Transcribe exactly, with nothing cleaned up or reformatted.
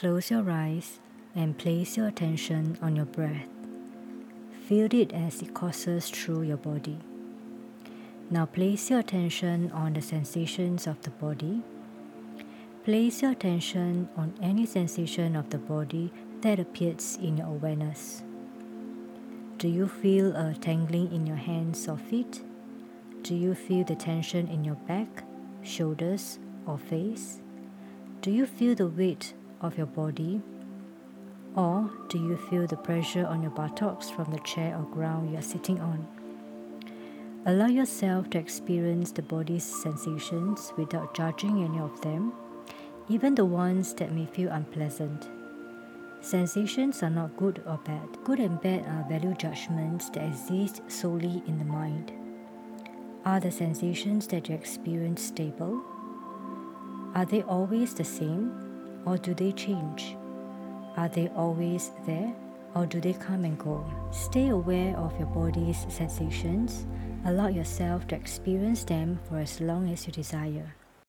Close your eyes and place your attention on your breath. Feel it as it courses through your body. Now place your attention on the sensations of the body. Place your attention on any sensation of the body that appears in your awareness. Do you feel a tingling in your hands or feet? Do you feel the tension in your back, shoulders, or face? Do you feel the weight of your body? Or do you feel the pressure on your buttocks from the chair or ground you are sitting on? Allow yourself to experience the body's sensations without judging any of them, even the ones that may feel unpleasant. Sensations are not good or bad. Good and bad are value judgments that exist solely in the mind. Are the sensations that you experience stable? Are they always the same, or do they change? Are they always there, or do they come and go? Stay aware of your body's sensations. Allow yourself to experience them for as long as you desire.